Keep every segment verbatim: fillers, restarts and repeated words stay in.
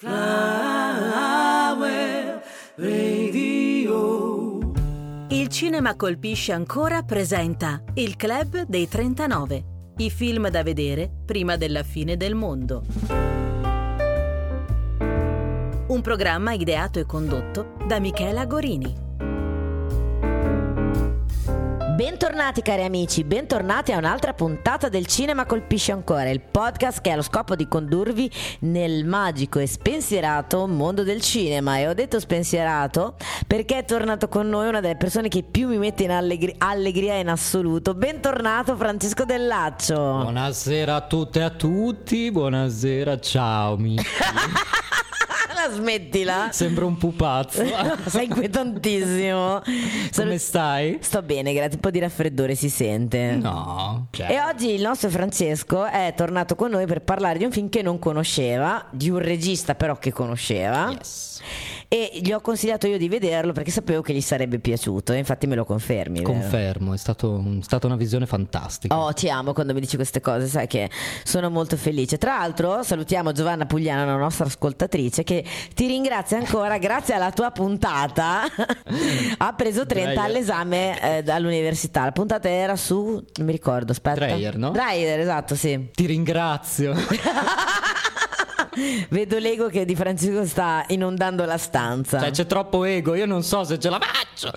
Flower Radio. Il cinema colpisce ancora presenta Il Club dei trentanove, i film da vedere prima della fine del mondo. Un programma ideato e condotto da Michela Gorini. Bentornati cari amici, bentornati a un'altra puntata del Cinema Colpisce Ancora, il podcast che ha lo scopo di condurvi nel magico e spensierato mondo del cinema. E ho detto spensierato perché è tornato con noi una delle persone che più mi mette in allegri- allegria in assoluto. Bentornato Francesco Dell'accio. Buonasera a tutte e a tutti, buonasera, ciao amici. Smettila, sembra un pupazzo. Sei inquietantissimo. Come stai? Sto bene, grazie. Un po' di raffreddore si sente. No, certo. E oggi il nostro Francesco è tornato con noi per parlare di un film che non conosceva, di un regista però che conosceva. Yes. E gli ho consigliato io di vederlo perché sapevo che gli sarebbe piaciuto. E infatti me lo confermi. Confermo, vero? È stato, è stata una visione fantastica. Oh, ti amo quando mi dici queste cose, sai che sono molto felice. Tra l'altro salutiamo Giovanna Pugliano, la nostra ascoltatrice, che ti ringrazio ancora, grazie alla tua puntata ha preso trenta Dreyer all'esame eh, dall'università. La puntata era su, non mi ricordo, aspetta, Dreyer, no? Dreyer, esatto, sì. Ti ringrazio. Vedo l'ego che di Francesco sta inondando la stanza. Cioè c'è troppo ego, io non so se ce la faccio.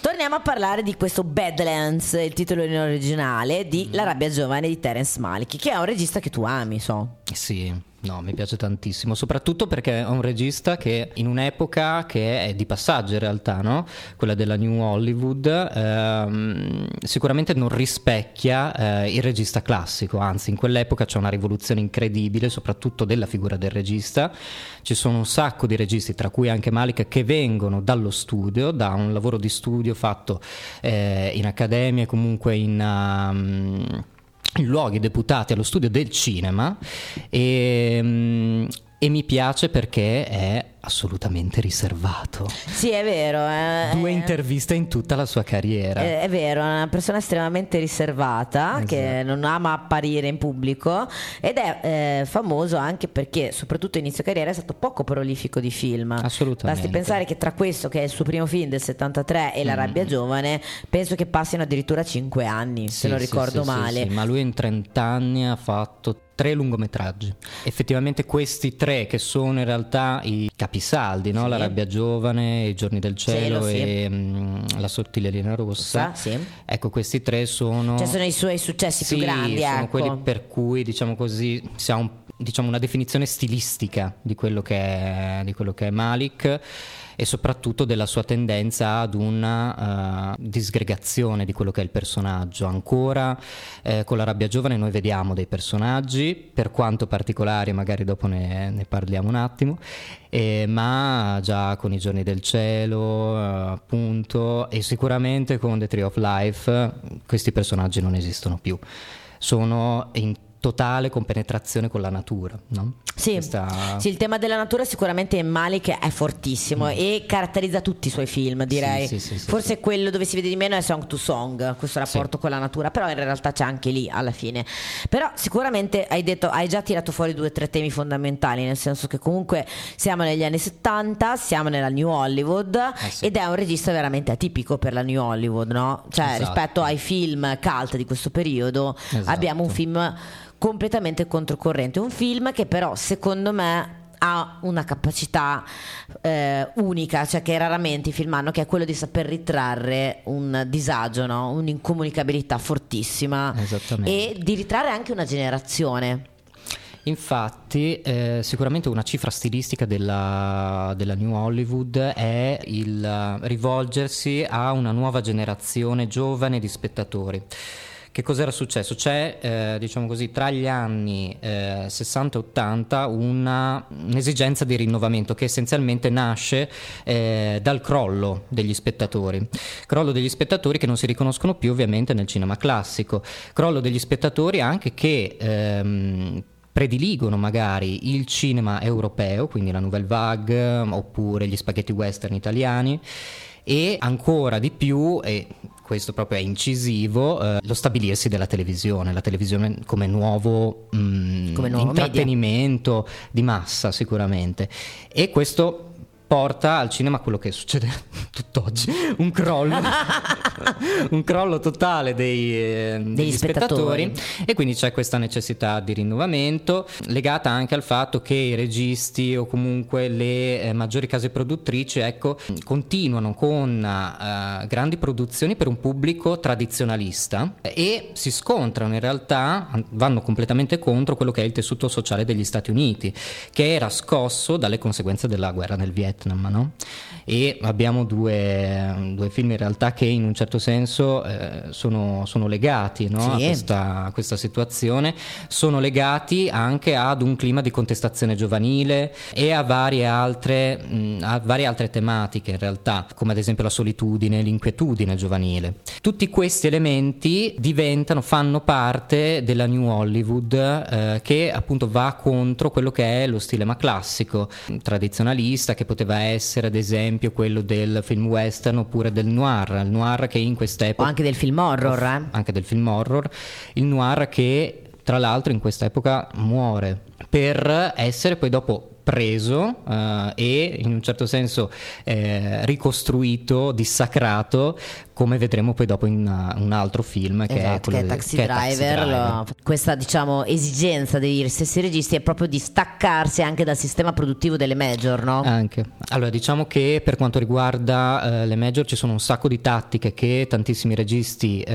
Torniamo a parlare di questo Badlands, il titolo in originale di La rabbia giovane di Terence Malick, che è un regista che tu ami, so. Sì. No, mi piace tantissimo, soprattutto perché è un regista che in un'epoca che è di passaggio in realtà, no? Quella della New Hollywood, ehm, sicuramente non rispecchia eh, il regista classico, anzi in quell'epoca c'è una rivoluzione incredibile, soprattutto della figura del regista. Ci sono un sacco di registi, tra cui anche Malick, che vengono dallo studio, da un lavoro di studio fatto eh, in accademia, comunque in... Um, in luoghi deputati allo studio del cinema, e, e mi piace perché è assolutamente riservato. Sì, è vero. Eh, Due eh, interviste in tutta la sua carriera. È, è vero, è una persona estremamente riservata, esatto, che non ama apparire in pubblico ed è eh, famoso anche perché, soprattutto inizio carriera, è stato poco prolifico di film. Assolutamente. Basti pensare che tra questo, che è il suo primo film del settantatré, e La rabbia mm. giovane, penso che passino addirittura cinque anni, sì, se non ricordo sì, male. Sì, sì. Ma lui in trent'anni ha fatto tre lungometraggi. Effettivamente questi tre che sono in realtà i capisaldi, no? Sì. La rabbia giovane, I giorni del cielo, sì, e sì. Mh, La sottile linea rossa. Sì. Ecco, questi tre sono cioè sono i suoi successi sì, più grandi, sono ecco. quelli per cui, diciamo così, si ha un, diciamo una definizione stilistica di quello che è, di quello che è Malick, e soprattutto della sua tendenza ad una uh, disgregazione di quello che è il personaggio. Ancora eh, con La rabbia giovane noi vediamo dei personaggi, per quanto particolari, magari dopo ne, ne parliamo un attimo, eh, ma già con I giorni del cielo, eh, appunto, e sicuramente con The Tree of Life questi personaggi non esistono più, sono in totale compenetrazione con la natura, no? Sì. Questa... sì, il tema della natura sicuramente in Malick è fortissimo mm. e caratterizza tutti i suoi film, direi. Sì, sì, sì, forse sì, sì. quello dove si vede di meno è Song to Song, questo rapporto sì. con la natura, però in realtà c'è anche lì alla fine. Però sicuramente hai detto, hai già tirato fuori due o tre temi fondamentali, nel senso che comunque siamo negli anni settanta, siamo nella New Hollywood, eh sì. ed è un regista veramente atipico per la New Hollywood, no? Cioè esatto. rispetto ai film cult di questo periodo, esatto. abbiamo un film completamente controcorrente, un film che però secondo me ha una capacità eh, unica, cioè che raramente i film hanno, che è quello di saper ritrarre un disagio, no? Un'incomunicabilità fortissima, e di ritrarre anche una generazione. Infatti eh, sicuramente una cifra stilistica della, della New Hollywood è il rivolgersi a una nuova generazione giovane di spettatori. Che cos'era successo? C'è, eh, diciamo così, tra gli anni eh, sessanta e ottanta una, un'esigenza di rinnovamento che essenzialmente nasce eh, dal crollo degli spettatori. Crollo degli spettatori che non si riconoscono più ovviamente nel cinema classico. Crollo degli spettatori anche che... Ehm, prediligono magari il cinema europeo, quindi la Nouvelle Vague oppure gli spaghetti western italiani, e ancora di più, e questo proprio è incisivo, eh, lo stabilirsi della televisione, la televisione come nuovo, mh, come nuovo intrattenimento media di massa sicuramente, e questo porta al cinema quello che succede tutt'oggi, un crollo un crollo totale dei, eh, degli, degli spettatori. spettatori e quindi c'è questa necessità di rinnovamento legata anche al fatto che i registi o comunque le eh, maggiori case produttrici, ecco, continuano con eh, grandi produzioni per un pubblico tradizionalista e si scontrano in realtà, vanno completamente contro quello che è il tessuto sociale degli Stati Uniti, che era scosso dalle conseguenze della guerra nel Vietnam. No? E abbiamo due, due film in realtà che in un certo senso eh, sono, sono legati, no? Sì. a, questa, a questa situazione, sono legati anche ad un clima di contestazione giovanile e a varie altre, mh, a varie altre tematiche in realtà, come ad esempio la solitudine, l'inquietudine giovanile. Tutti questi elementi diventano, fanno parte della New Hollywood eh, che appunto va contro quello che è lo stile ma classico, tradizionalista, che poteva essere ad esempio quello del film western oppure del noir, il noir che in quest'epoca, o anche del film horror, eh? anche del film horror, il noir che tra l'altro in quest'epoca muore per essere poi dopo preso uh, e in un certo senso eh, ricostruito, dissacrato, come vedremo poi dopo in uh, un altro film che, esatto, è, quello che è Taxi di, Driver, che è Taxi Driver. Lo, questa diciamo esigenza degli stessi registi è proprio di staccarsi anche dal sistema produttivo delle major, no? Anche, allora diciamo che per quanto riguarda uh, le major ci sono un sacco di tattiche che tantissimi registi uh,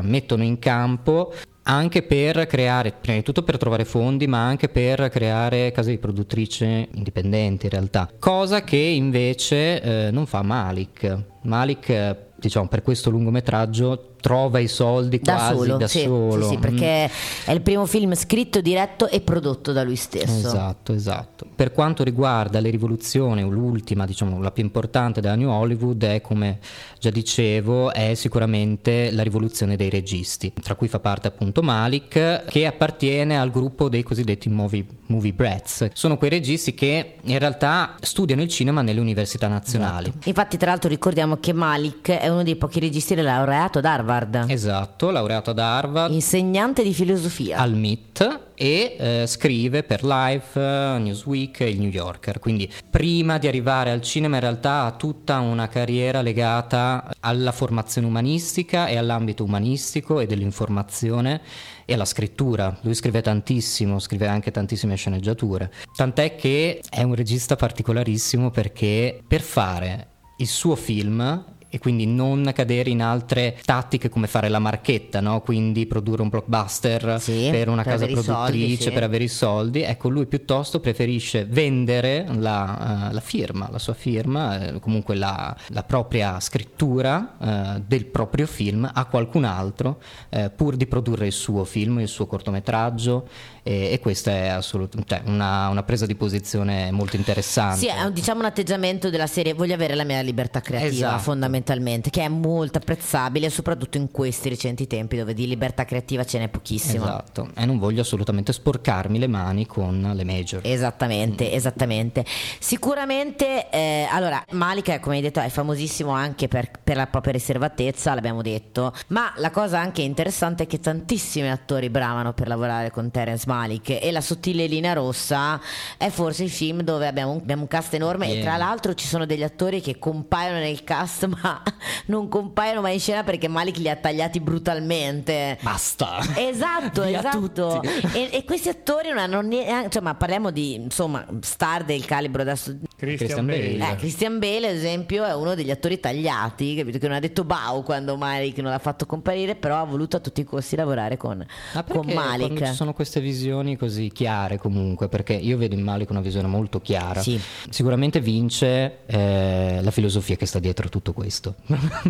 mettono in campo, anche per creare, prima di tutto per trovare fondi, ma anche per creare case di produttrice indipendenti in realtà, cosa che invece eh, non fa Malick. Malick, diciamo, per questo lungometraggio trova i soldi da quasi solo, da sì, solo sì, sì, perché mm. è il primo film scritto, diretto e prodotto da lui stesso. Esatto, esatto. Per quanto riguarda le rivoluzioni, l'ultima, diciamo la più importante della New Hollywood, è, come già dicevo, è sicuramente la rivoluzione dei registi, tra cui fa parte appunto Malick, che appartiene al gruppo dei cosiddetti movie, movie brats. Sono quei registi che in realtà studiano il cinema nelle università nazionali. Esatto. Infatti tra l'altro ricordiamo che Malick è uno dei pochi registi laureato ad Harvard. Esatto, laureato ad Harvard, insegnante di filosofia al M I T e eh, scrive per Life, Newsweek e il New Yorker. Quindi prima di arrivare al cinema in realtà ha tutta una carriera legata alla formazione umanistica e all'ambito umanistico e dell'informazione e alla scrittura. Lui scrive tantissimo, scrive anche tantissime sceneggiature, tant'è che è un regista particolarissimo, perché per fare il suo film e quindi non cadere in altre tattiche come fare la marchetta, no? Quindi produrre un blockbuster, sì, per una per casa produttrice, soldi, sì. per avere i soldi. Ecco, lui piuttosto preferisce vendere la, uh, la firma, la sua firma, eh, comunque la, la propria scrittura uh, del proprio film a qualcun altro, eh, pur di produrre il suo film, il suo cortometraggio. E, e questa è assolutamente cioè, una, una presa di posizione molto interessante. Sì, è un, diciamo un atteggiamento della serie voglio avere la mia libertà creativa, esatto. fondamentalmente, che è molto apprezzabile soprattutto in questi recenti tempi dove di libertà creativa ce n'è pochissima. Esatto, e non voglio assolutamente sporcarmi le mani con le major. Esattamente, mm. esattamente. Sicuramente, eh, allora, Malick, come hai detto, è famosissimo anche per, per la propria riservatezza, l'abbiamo detto, ma la cosa anche interessante è che tantissimi attori bramano per lavorare con Terence Malick, e La sottile linea rossa è forse il film dove abbiamo un, abbiamo un cast enorme, yeah. e tra l'altro ci sono degli attori che compaiono nel cast ma non compaiono mai in scena perché Malick li ha tagliati brutalmente. Basta. Esatto, esatto. E, e questi attori non hanno neanche, cioè, ma parliamo di insomma star del calibro da Christian Bale. Bale. Eh, Christian Bale ad esempio è uno degli attori tagliati, capito? Che non ha detto bau quando Malick non l'ha fatto comparire, però ha voluto a tutti i costi lavorare con, ma con Malick. Ci sono queste visioni così chiare comunque, perché io vedo in Malick una visione molto chiara. Sì. Sicuramente vince eh, la filosofia che sta dietro tutto questo.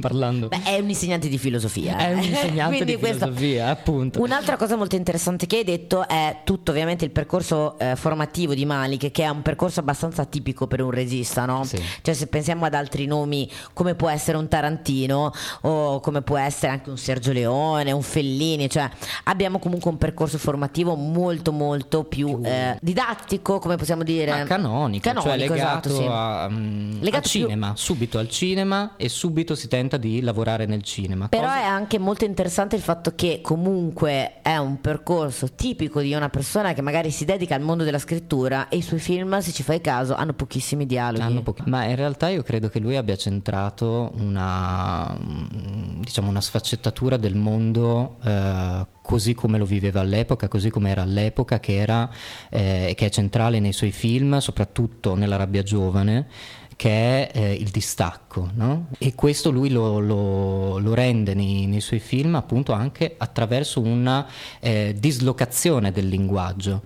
Parlando. Beh, è un insegnante di filosofia. È un insegnante di filosofia, appunto. Un'altra cosa molto interessante che hai detto è tutto ovviamente il percorso eh, formativo di Malick, che è un percorso abbastanza atipico per un regista, no? Sì. Cioè se pensiamo ad altri nomi come può essere un Tarantino o come può essere anche un Sergio Leone, un Fellini, cioè abbiamo comunque un percorso formativo molto molto molto più, più. Eh, didattico, come possiamo dire, ah, canonico, canonico, cioè legato, esatto, sì, a, mh, legato al cinema, più... subito al cinema, e subito si tenta di lavorare nel cinema. Però cosa... è anche molto interessante il fatto che comunque è un percorso tipico di una persona che magari si dedica al mondo della scrittura, e i suoi film, se ci fai caso, hanno pochissimi dialoghi. Hanno pochi... Ma in realtà io credo che lui abbia centrato una, diciamo, una sfaccettatura del mondo eh, così come lo viveva all'epoca, così come era all'epoca, che era eh, che è centrale nei suoi film, soprattutto nella Rabbia Giovane, che è eh, il distacco, no? E questo lui lo, lo, lo rende nei, nei suoi film, appunto, anche attraverso una eh, dislocazione del linguaggio,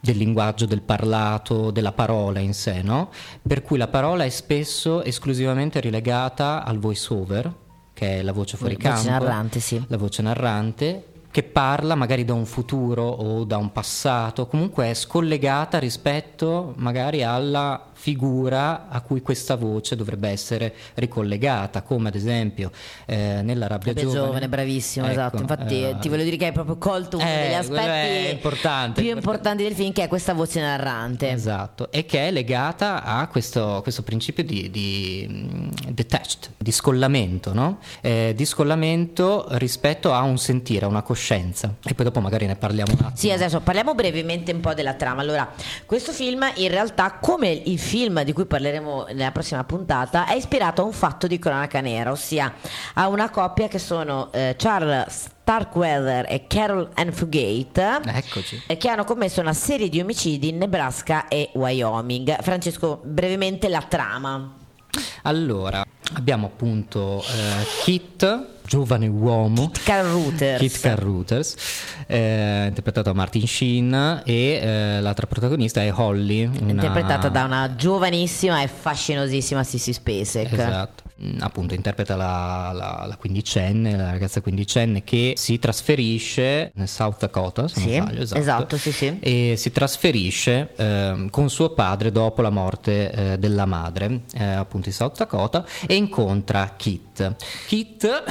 del linguaggio, del parlato, della parola in sé, no? Per cui la parola è spesso esclusivamente relegata al voice over, che è la voce fuori campo, voce narrante, sì. La voce narrante, che parla magari da un futuro o da un passato, comunque è scollegata rispetto magari alla figura a cui questa voce dovrebbe essere ricollegata, come ad esempio eh, nella Rabbia Giovane. Giovane, bravissimo, ecco, esatto. Infatti eh, ti voglio dire che hai proprio colto uno eh, degli aspetti importante, più importante. importanti del film, che è questa voce narrante. Esatto, e che è legata a questo, questo principio di, di detached, di scollamento, no? Eh, di scollamento rispetto a un sentire, a una coscienza. E poi dopo magari ne parliamo un attimo. Sì, adesso parliamo brevemente un po' della trama. Allora, questo film in realtà, come il film film di cui parleremo nella prossima puntata, è ispirato a un fatto di cronaca nera, ossia a una coppia che sono eh, Charles Starkweather e Carol Ann Fugate, eccoci, che hanno commesso una serie di omicidi in Nebraska e Wyoming. Francesco, brevemente la trama. Allora, abbiamo appunto eh, Kit, giovane uomo, Kit Carruthers, Kit Carruthers eh, interpretato da Martin Sheen, e eh, l'altra protagonista è Holly, una... interpretata da una giovanissima e fascinosissima Sissy Spacek. Esatto, appunto interpreta la, la, la quindicenne, la ragazza quindicenne che si trasferisce nel South Dakota, se sì, non sbaglio, esatto, esatto sì, sì. E si trasferisce eh, con suo padre dopo la morte eh, della madre eh, appunto in South Dakota, e incontra Kit. Kit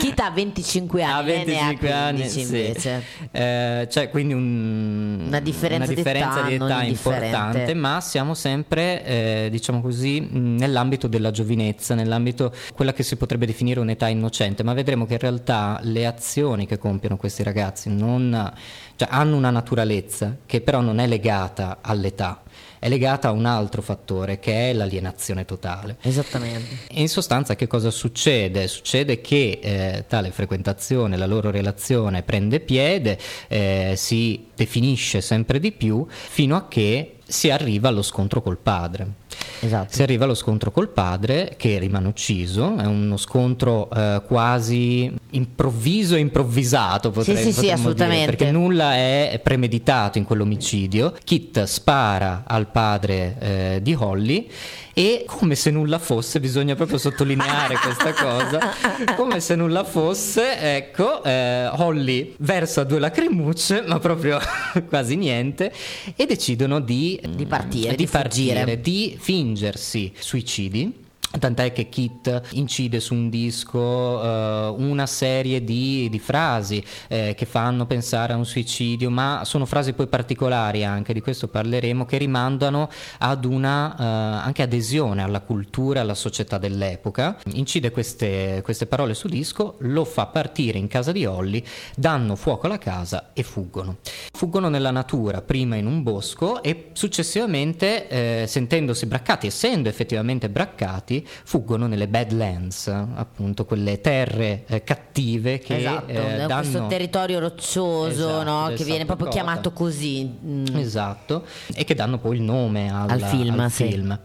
Kit ha venticinque anni, venticinque ne ha quindici anni, invece sì. eh, C'è quindi un, una differenza, una differenza di età, di età importante, ma siamo sempre eh, diciamo così nell'ambito della giovinezza, nell'ambito quella che si potrebbe definire un'età innocente, ma vedremo che in realtà le azioni che compiono questi ragazzi non, cioè, hanno una naturalezza che però non è legata all'età, è legata a un altro fattore, che è l'alienazione totale. Esattamente. In sostanza che cosa succede? Succede che eh, tale frequentazione, la loro relazione prende piede, eh, si definisce sempre di più, fino a che si arriva allo scontro col padre. Esatto. Si arriva allo scontro col padre, che rimane ucciso. È uno scontro eh, quasi improvviso e improvvisato, potrei, sì, sì, sì, assolutamente. Dire, perché nulla è premeditato in quell'omicidio. Kit spara al padre eh, di Holly, e come se nulla fosse, bisogna proprio sottolineare questa cosa, come se nulla fosse, ecco, eh, Holly versa due lacrimucce, ma proprio quasi niente, e decidono di, di partire, di, di partire, di fingersi suicidi. Tant'è che Kit incide su un disco uh, una serie di, di frasi eh, che fanno pensare a un suicidio, ma sono frasi poi particolari, anche di questo parleremo, che rimandano ad una uh, anche adesione alla cultura, alla società dell'epoca. Incide queste, queste parole su disco, lo fa partire in casa di Holly, danno fuoco alla casa e fuggono. Fuggono nella natura, prima in un bosco, e successivamente eh, sentendosi braccati, essendo effettivamente braccati, fuggono nelle Badlands, appunto quelle terre eh, cattive che esatto, eh, danno... questo territorio roccioso, esatto, no? Che viene proprio Dakota. Chiamato così mm. Esatto, e che danno poi il nome alla, al film, al sì. film.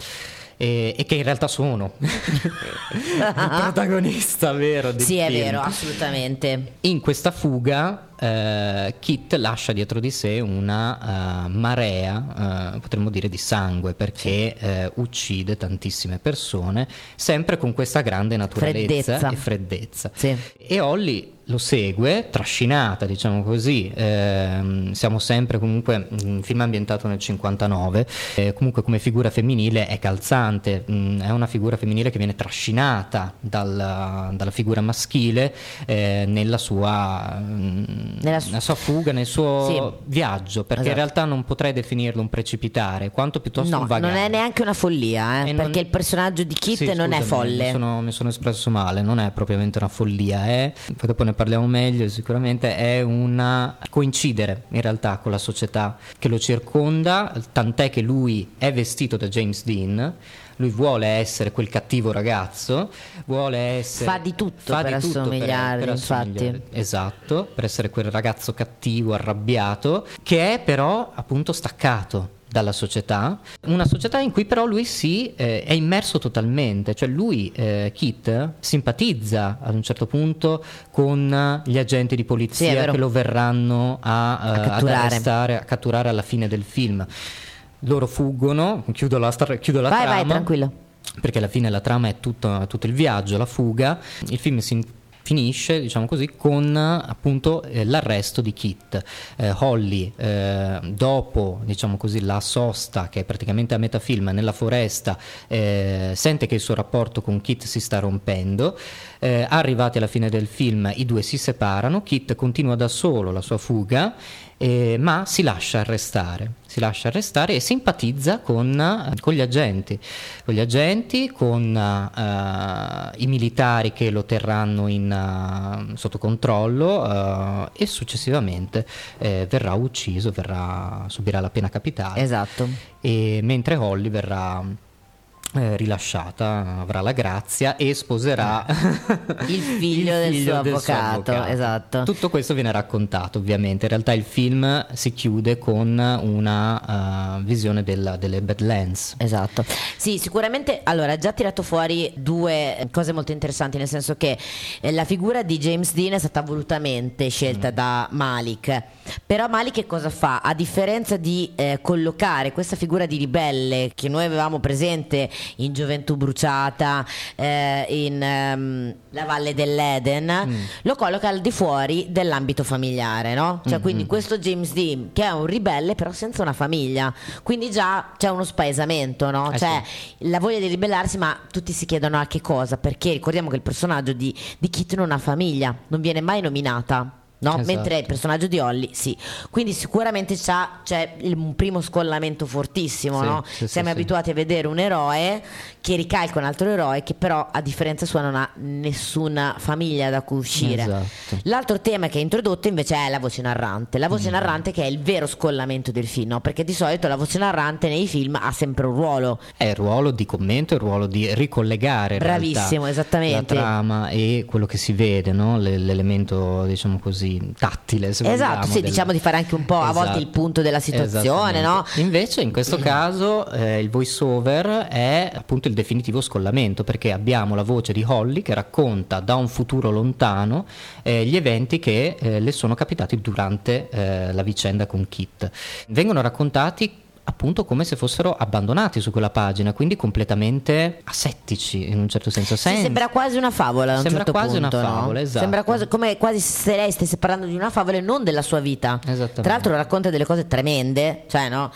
E, e che in realtà sono il protagonista vero del sì film. È vero, assolutamente. In questa fuga Uh, Kit lascia dietro di sé una uh, marea, uh, potremmo dire, di sangue, perché sì. uh, uccide tantissime persone, sempre con questa grande naturalezza freddezza. e freddezza. Sì. E Holly lo segue, trascinata, diciamo così. Eh, siamo sempre comunque un film ambientato nel cinquantanove, eh, comunque come figura femminile è calzante, mh, è una figura femminile che viene trascinata dal, dalla figura maschile eh, nella sua mh, nella, su- nella sua fuga, nel suo sì. viaggio, perché esatto. in realtà non potrei definirlo un precipitare, quanto piuttosto no, un vagare. Non è neanche una follia, eh, perché non... il personaggio di Kit sì, non scusami, è folle. Mi sono, mi sono espresso male, non è propriamente una follia, è, poi dopo ne parliamo meglio sicuramente, è una coincidere in realtà con la società che lo circonda, tant'è che lui è vestito da James Dean. Lui vuole essere quel cattivo ragazzo, vuole essere, fa di tutto fa per di tutto assomigliare, per, per assomigliare, infatti. Esatto, per essere quel ragazzo cattivo, arrabbiato, che è però appunto staccato dalla società, una società in cui però lui si eh, è immerso totalmente, cioè lui, eh, Kit, simpatizza ad un certo punto con gli agenti di polizia sì, che lo verranno a, a, catturare. Ad arrestare, a catturare alla fine del film. Loro fuggono, chiudo la, star- chiudo la vai, trama. Vai, vai, tranquillo. Perché alla fine la trama è tutto, tutto il viaggio, la fuga. Il film si finisce, diciamo così, con appunto eh, l'arresto di Kit. Eh, Holly, eh, dopo, diciamo così, la sosta, che è praticamente a metà film, nella foresta, eh, sente che il suo rapporto con Kit si sta rompendo. Eh, arrivati alla fine del film, i due si separano. Kit continua da solo la sua fuga. Eh, ma si lascia arrestare, si lascia arrestare e simpatizza con, con gli agenti, con gli agenti, con uh, i militari che lo terranno in, uh, sotto controllo uh, e successivamente eh, verrà ucciso, verrà, subirà la pena capitale. Esatto. E mentre Holly verrà... Eh, rilasciata, avrà la grazia e sposerà il figlio, il figlio del, suo, del avvocato, suo avvocato. Esatto. Tutto questo viene raccontato, ovviamente. In realtà il film si chiude con una uh, visione della, delle Badlands. Esatto. Sì, sicuramente. Allora, già tirato fuori due cose molto interessanti, nel senso che eh, la figura di James Dean è stata volutamente scelta mm. da Malick. Però Malick che cosa fa? A differenza di eh, collocare questa figura di ribelle che noi avevamo presente in Gioventù bruciata, eh, in ehm, La valle dell'Eden, mm. lo colloca al di fuori dell'ambito familiare, no? Cioè mm-hmm. quindi questo James Dean che è un ribelle però senza una famiglia, quindi già c'è uno spaesamento, no? Eh cioè sì. la voglia di ribellarsi, ma tutti si chiedono a che cosa, perché ricordiamo che il personaggio di, di Kit non ha famiglia, non viene mai nominata. No? Esatto. Mentre il personaggio di Holly sì. Quindi sicuramente c'ha, c'è il, un primo scollamento fortissimo, sì, no? sì, Siamo sì, abituati sì. a vedere un eroe che ricalca un altro eroe che però a differenza sua non ha nessuna famiglia da cui uscire. Esatto. L'altro tema che è introdotto invece è la voce narrante. La voce mm. narrante che è il vero scollamento del film, no? Perché di solito la voce narrante nei film ha sempre un ruolo. È il ruolo di commento, il ruolo di ricollegare in Bravissimo, realtà, esattamente. la trama e quello che si vede, no? L- L'elemento diciamo così tattile, se esatto, vogliamo, sì, del... diciamo di fare anche un po' esatto. a volte il punto della situazione, no? Invece in questo caso eh, il voice over è appunto il definitivo scollamento, perché abbiamo la voce di Holly che racconta da un futuro lontano eh, gli eventi che eh, le sono capitati durante eh, la vicenda con Kit. Vengono raccontati appunto come se fossero abbandonati su quella pagina, quindi completamente asettici in un certo senso. Senza... Sì, sembra quasi una favola. A un sembra certo quasi punto, una favola, no? Esatto. Sembra quasi, come quasi se lei stesse parlando di una favola e non della sua vita. Esattamente. Tra l'altro racconta delle cose tremende, cioè no.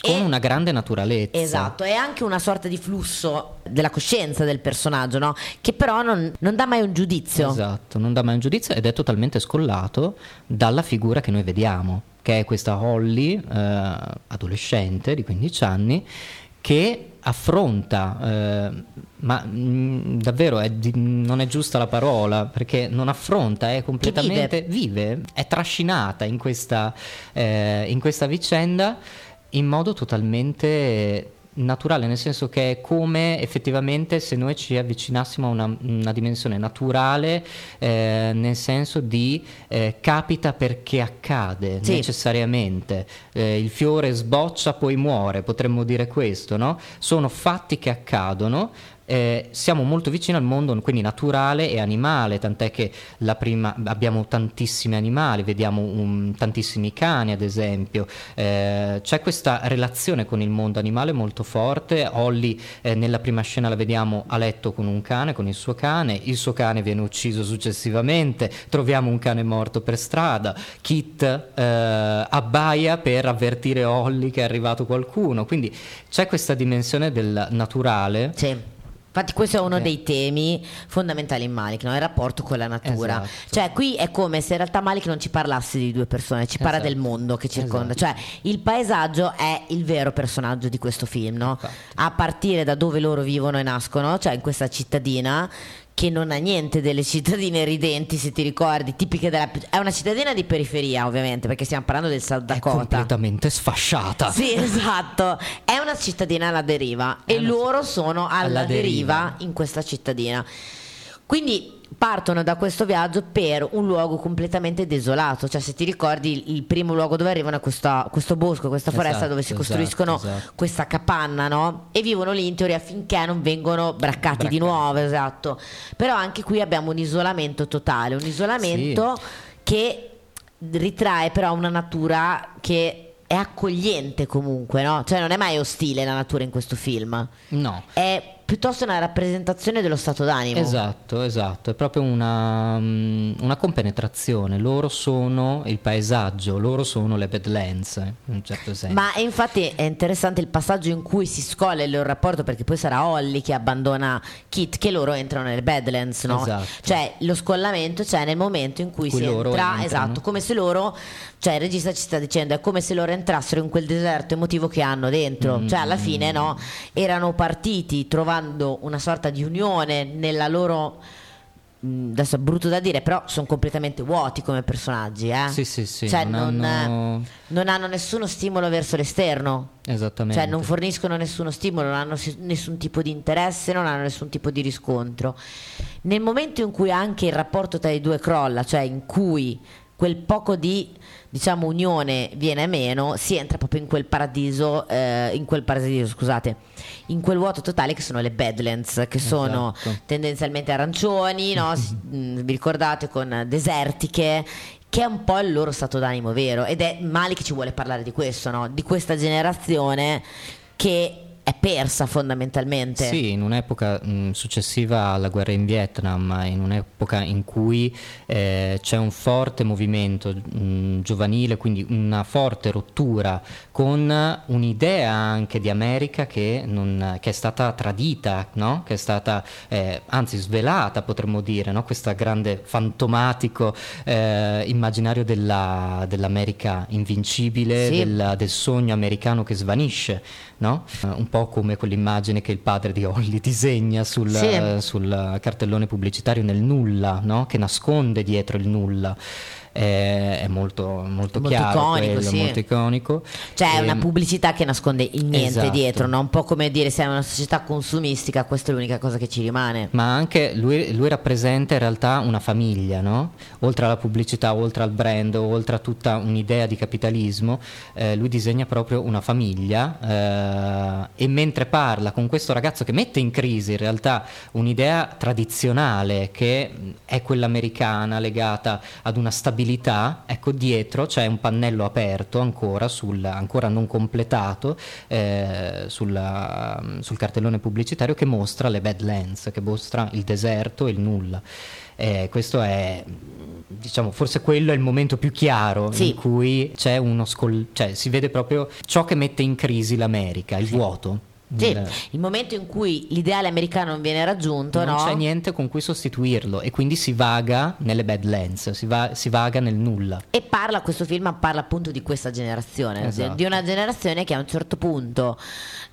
Con e, una grande naturalezza. Esatto, è anche una sorta di flusso della coscienza del personaggio, no? Che però non, non dà mai un giudizio. Esatto, non dà mai un giudizio ed è totalmente scollato dalla figura che noi vediamo, che è questa Holly, eh, adolescente di quindici anni, che affronta, eh, ma mh, davvero è di, non è giusta la parola, perché non affronta, è completamente vive. vive, è trascinata in questa, eh, in questa vicenda in modo totalmente naturale, nel senso che è come effettivamente se noi ci avvicinassimo a una, una dimensione naturale, eh, nel senso di eh, capita perché accade sì. necessariamente, eh, il fiore sboccia poi muore, potremmo dire questo, no? Sono fatti che accadono. Eh, siamo molto vicini al mondo quindi naturale e animale, tant'è che la prima, abbiamo tantissimi animali, vediamo un, tantissimi cani ad esempio, eh, c'è questa relazione con il mondo animale molto forte. Holly eh, nella prima scena la vediamo a letto con un cane, con il suo cane, il suo cane viene ucciso successivamente, troviamo un cane morto per strada, Kit eh, abbaia per avvertire Holly che è arrivato qualcuno, quindi c'è questa dimensione del naturale sì. Infatti questo è uno okay. dei temi fondamentali in Malick, no? Il rapporto con la natura. Esatto. Cioè qui è come se in realtà Malick non ci parlasse di due persone, ci parla esatto. del mondo che circonda. Esatto. Cioè il paesaggio è il vero personaggio di questo film, no? Infatti. A partire da dove loro vivono e nascono, cioè in questa cittadina che non ha niente delle cittadine ridenti, se ti ricordi, tipiche della... È una cittadina di periferia, ovviamente, perché stiamo parlando del South Dakota. È completamente sfasciata. Sì, esatto. È una cittadina alla deriva è e loro citt... sono alla, alla deriva, deriva in questa cittadina. Quindi partono da questo viaggio per un luogo completamente desolato. Cioè, se ti ricordi, il primo luogo dove arrivano è questa, questo bosco, questa foresta, esatto, dove si esatto, costruiscono esatto. questa capanna, no? E vivono lì in teoria finché non vengono braccati, braccati di nuovo, esatto. Però anche qui abbiamo un isolamento totale, un isolamento sì. che ritrae però una natura che è accogliente comunque, no? Cioè non è mai ostile la natura in questo film. No. È piuttosto una rappresentazione dello stato d'animo. Esatto, esatto. È proprio una, una compenetrazione. Loro sono il paesaggio, loro sono le Badlands, in un certo senso. Ma infatti è interessante il passaggio in cui si scolla il loro rapporto, perché poi sarà Holly che abbandona Kit, che loro entrano nelle Badlands, no? Esatto. Cioè lo scollamento c'è nel momento in cui, cui si entra, entrano. Esatto, come se loro, cioè il regista ci sta dicendo, è come se loro entrassero in quel deserto emotivo che hanno dentro. Mm. Cioè alla fine, no, erano partiti trovando una sorta di unione nella loro... Adesso è brutto da dire, però sono completamente vuoti come personaggi, eh? Sì, sì, sì. Cioè non, non, hanno... non hanno nessuno stimolo verso l'esterno. Esattamente. Cioè non forniscono nessuno stimolo, non hanno nessun tipo di interesse, non hanno nessun tipo di riscontro. Nel momento in cui anche il rapporto tra i due crolla, cioè in cui quel poco di, diciamo, unione viene meno, si entra proprio in quel paradiso, eh, in quel paradiso, scusate, in quel vuoto totale che sono le Badlands, che sono esatto. tendenzialmente arancioni, no? Vi ricordate, con desertiche, che è un po' il loro stato d'animo vero, ed è Malick che ci vuole parlare di questo, no? Di questa generazione che è persa fondamentalmente. Sì, in un'epoca mh, successiva alla guerra in Vietnam, in un'epoca in cui eh, c'è un forte movimento mh, giovanile, quindi una forte rottura con un'idea anche di America che, non, che è stata tradita, no? Che è stata eh, anzi svelata, potremmo dire, no? Questo grande fantomatico eh, immaginario della, dell'America invincibile, sì. del, del sogno americano che svanisce, no? Un po' come quell'immagine che il padre di Holly disegna sul, sì. uh, sul cartellone pubblicitario nel nulla, no? Che nasconde dietro il nulla. È molto, molto, molto chiaro, iconico, quello, sì. molto iconico. Cioè è una pubblicità che nasconde il niente esatto. dietro, no? Un po' come dire, se è una società consumistica, questa è l'unica cosa che ci rimane. Ma anche lui, lui rappresenta in realtà una famiglia, no? Oltre alla pubblicità, oltre al brand, oltre a tutta un'idea di capitalismo, eh, lui disegna proprio una famiglia, eh, e mentre parla con questo ragazzo che mette in crisi in realtà un'idea tradizionale che è quella americana, legata ad una stabilità. Ecco, dietro c'è un pannello aperto ancora, sul, ancora non completato, eh, sulla, sul cartellone pubblicitario, che mostra le Badlands, che mostra il deserto e il nulla. Eh, questo è, diciamo, forse quello è il momento più chiaro sì. in cui c'è uno scol- cioè si vede proprio ciò che mette in crisi l'America, il sì. vuoto. Sì, il momento in cui l'ideale americano non viene raggiunto, non no? c'è niente con cui sostituirlo, e quindi si vaga nelle Badlands, si, va, si vaga nel nulla. E parla, questo film parla appunto di questa generazione, esatto. di una generazione che a un certo punto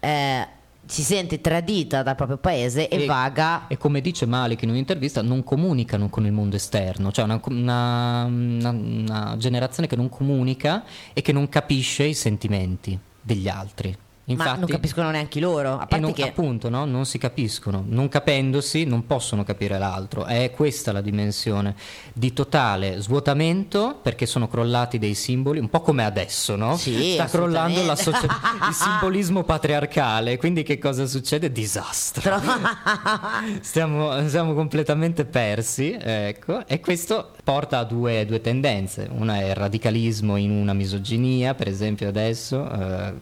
eh, si sente tradita dal proprio paese e, e vaga. E come dice Malick in un'intervista, non comunicano con il mondo esterno. Cioè una, una, una, una generazione che non comunica e che non capisce i sentimenti degli altri. Infatti, ma non capiscono neanche loro, a parte non, che appunto no? non si capiscono, non capendosi non possono capire l'altro. È questa la dimensione di totale svuotamento, perché sono crollati dei simboli, un po' come adesso, no? Sì, sta crollando la socia- il simbolismo patriarcale, quindi che cosa succede? Disastro. Stiamo, siamo completamente persi, ecco. E questo porta a due, due tendenze. Una è il radicalismo in una misoginia, per esempio adesso, eh,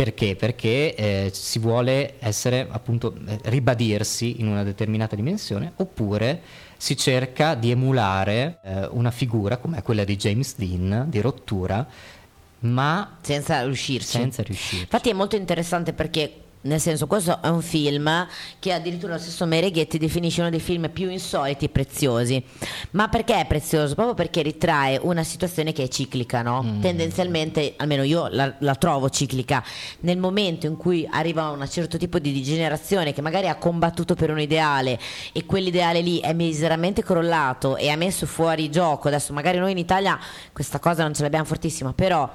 Perché? Perché eh, si vuole essere, appunto, ribadirsi in una determinata dimensione, oppure si cerca di emulare eh, una figura come quella di James Dean, di rottura, ma senza riuscirci. Senza riuscirci. Infatti è molto interessante perché nel senso, questo è un film che addirittura lo stesso Mereghetti definisce uno dei film più insoliti e preziosi. Ma perché è prezioso? Proprio perché ritrae una situazione che è ciclica, no? Mm. Tendenzialmente, almeno io la, la trovo ciclica, nel momento in cui arriva un certo tipo di degenerazione che magari ha combattuto per un ideale e quell'ideale lì è miseramente crollato e ha messo fuori gioco. Adesso magari noi in Italia questa cosa non ce l'abbiamo fortissima, però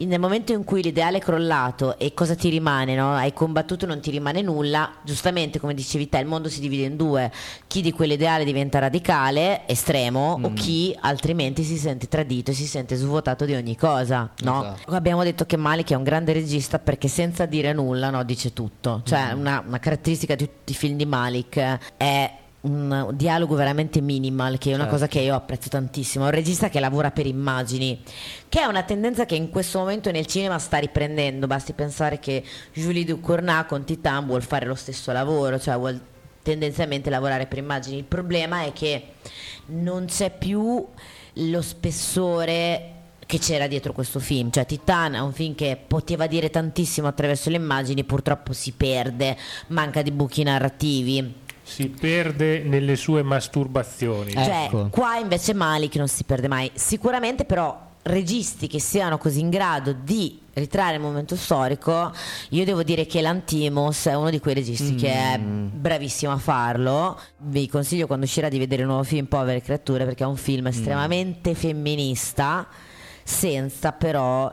nel momento in cui l'ideale è crollato e cosa ti rimane, no? Hai combattuto, non ti rimane nulla. Giustamente, come dicevi te, il mondo si divide in due: chi di quell'ideale diventa radicale, estremo, mm. o chi altrimenti si sente tradito e si sente svuotato di ogni cosa, no? Esatto. Abbiamo detto che Malick è un grande regista perché senza dire nulla, no, dice tutto. Cioè mm. una, una caratteristica di tutti i film di Malick è un dialogo veramente minimal, che è una certo. cosa che io apprezzo tantissimo. È un regista che lavora per immagini, che è una tendenza che in questo momento nel cinema sta riprendendo. Basti pensare che Julie Ducournat con Titane vuol fare lo stesso lavoro, cioè vuol tendenzialmente lavorare per immagini. Il problema è che non c'è più lo spessore che c'era dietro questo film. Cioè Titane è un film che poteva dire tantissimo attraverso le immagini, purtroppo si perde, manca di buchi narrativi, si perde nelle sue masturbazioni. Cioè ecco. Qua invece Malick non si perde mai. Sicuramente però registi che siano così in grado di ritrarre il momento storico, io devo dire che Lanthimos è uno di quei registi mm. che è bravissimo a farlo. Vi consiglio, quando uscirà, di vedere il nuovo film Povere Creature, perché è un film estremamente mm. femminista, senza però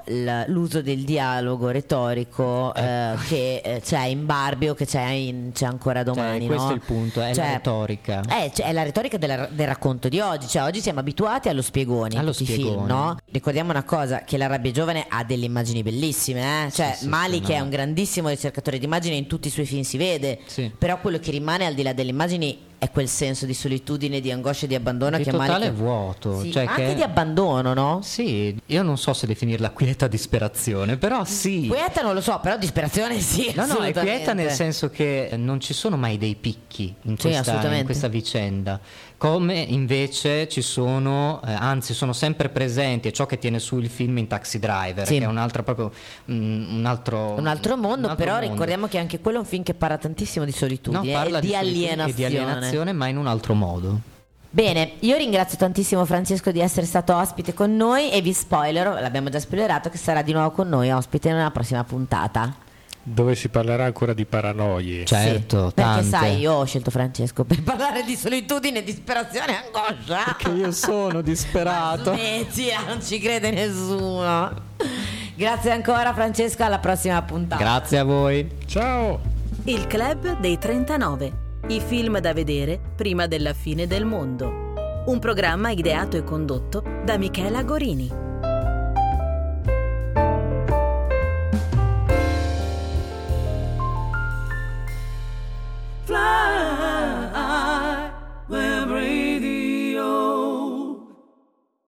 l'uso del dialogo retorico eh, che c'è in Barbie o che c'è in C'è ancora domani, cioè, questo no? È il punto, è cioè, la retorica è, cioè, è la retorica del, del racconto di oggi. Cioè oggi siamo abituati allo spiegone, allo spiegone. Film, no? Ricordiamo una cosa, che La rabbia giovane ha delle immagini bellissime, eh? Cioè sì, sì, Malick sì, no. è un grandissimo ricercatore di immagini, in tutti i suoi film si vede, sì. però quello che rimane al di là delle immagini è quel senso di solitudine, di angoscia, di abbandono, di che totale Malick... vuoto, sì, cioè anche che... di abbandono, no? Sì, io non so se definirla quieta disperazione, però sì. Quieta non lo so, però disperazione sì. No, no, è quieta nel senso che non ci sono mai dei picchi in questa, sì, in questa vicenda. Come invece ci sono, eh, anzi sono sempre presenti, e ciò che tiene su il film in Taxi Driver, sì. che è un'altra proprio mh, un altro un altro mondo, un altro però mondo. Ricordiamo che anche quello è un film che parla tantissimo di solitudine, no, parla e di, di alienazione, e di alienazione, ma in un altro modo. Bene, io ringrazio tantissimo Francesco di essere stato ospite con noi e vi spoilero, l'abbiamo già spoilerato, che sarà di nuovo con noi ospite nella prossima puntata, dove si parlerà ancora di paranoie. Certo, sì, perché sai, io ho scelto Francesco per parlare di solitudine, disperazione e angoscia, perché io sono disperato. Smettila, non ci crede nessuno. Grazie ancora Francesco, alla prossima puntata. Grazie a voi. Ciao. Il Club dei trentanove, i film da vedere prima della fine del mondo. Un programma ideato e condotto da Michela Gorini.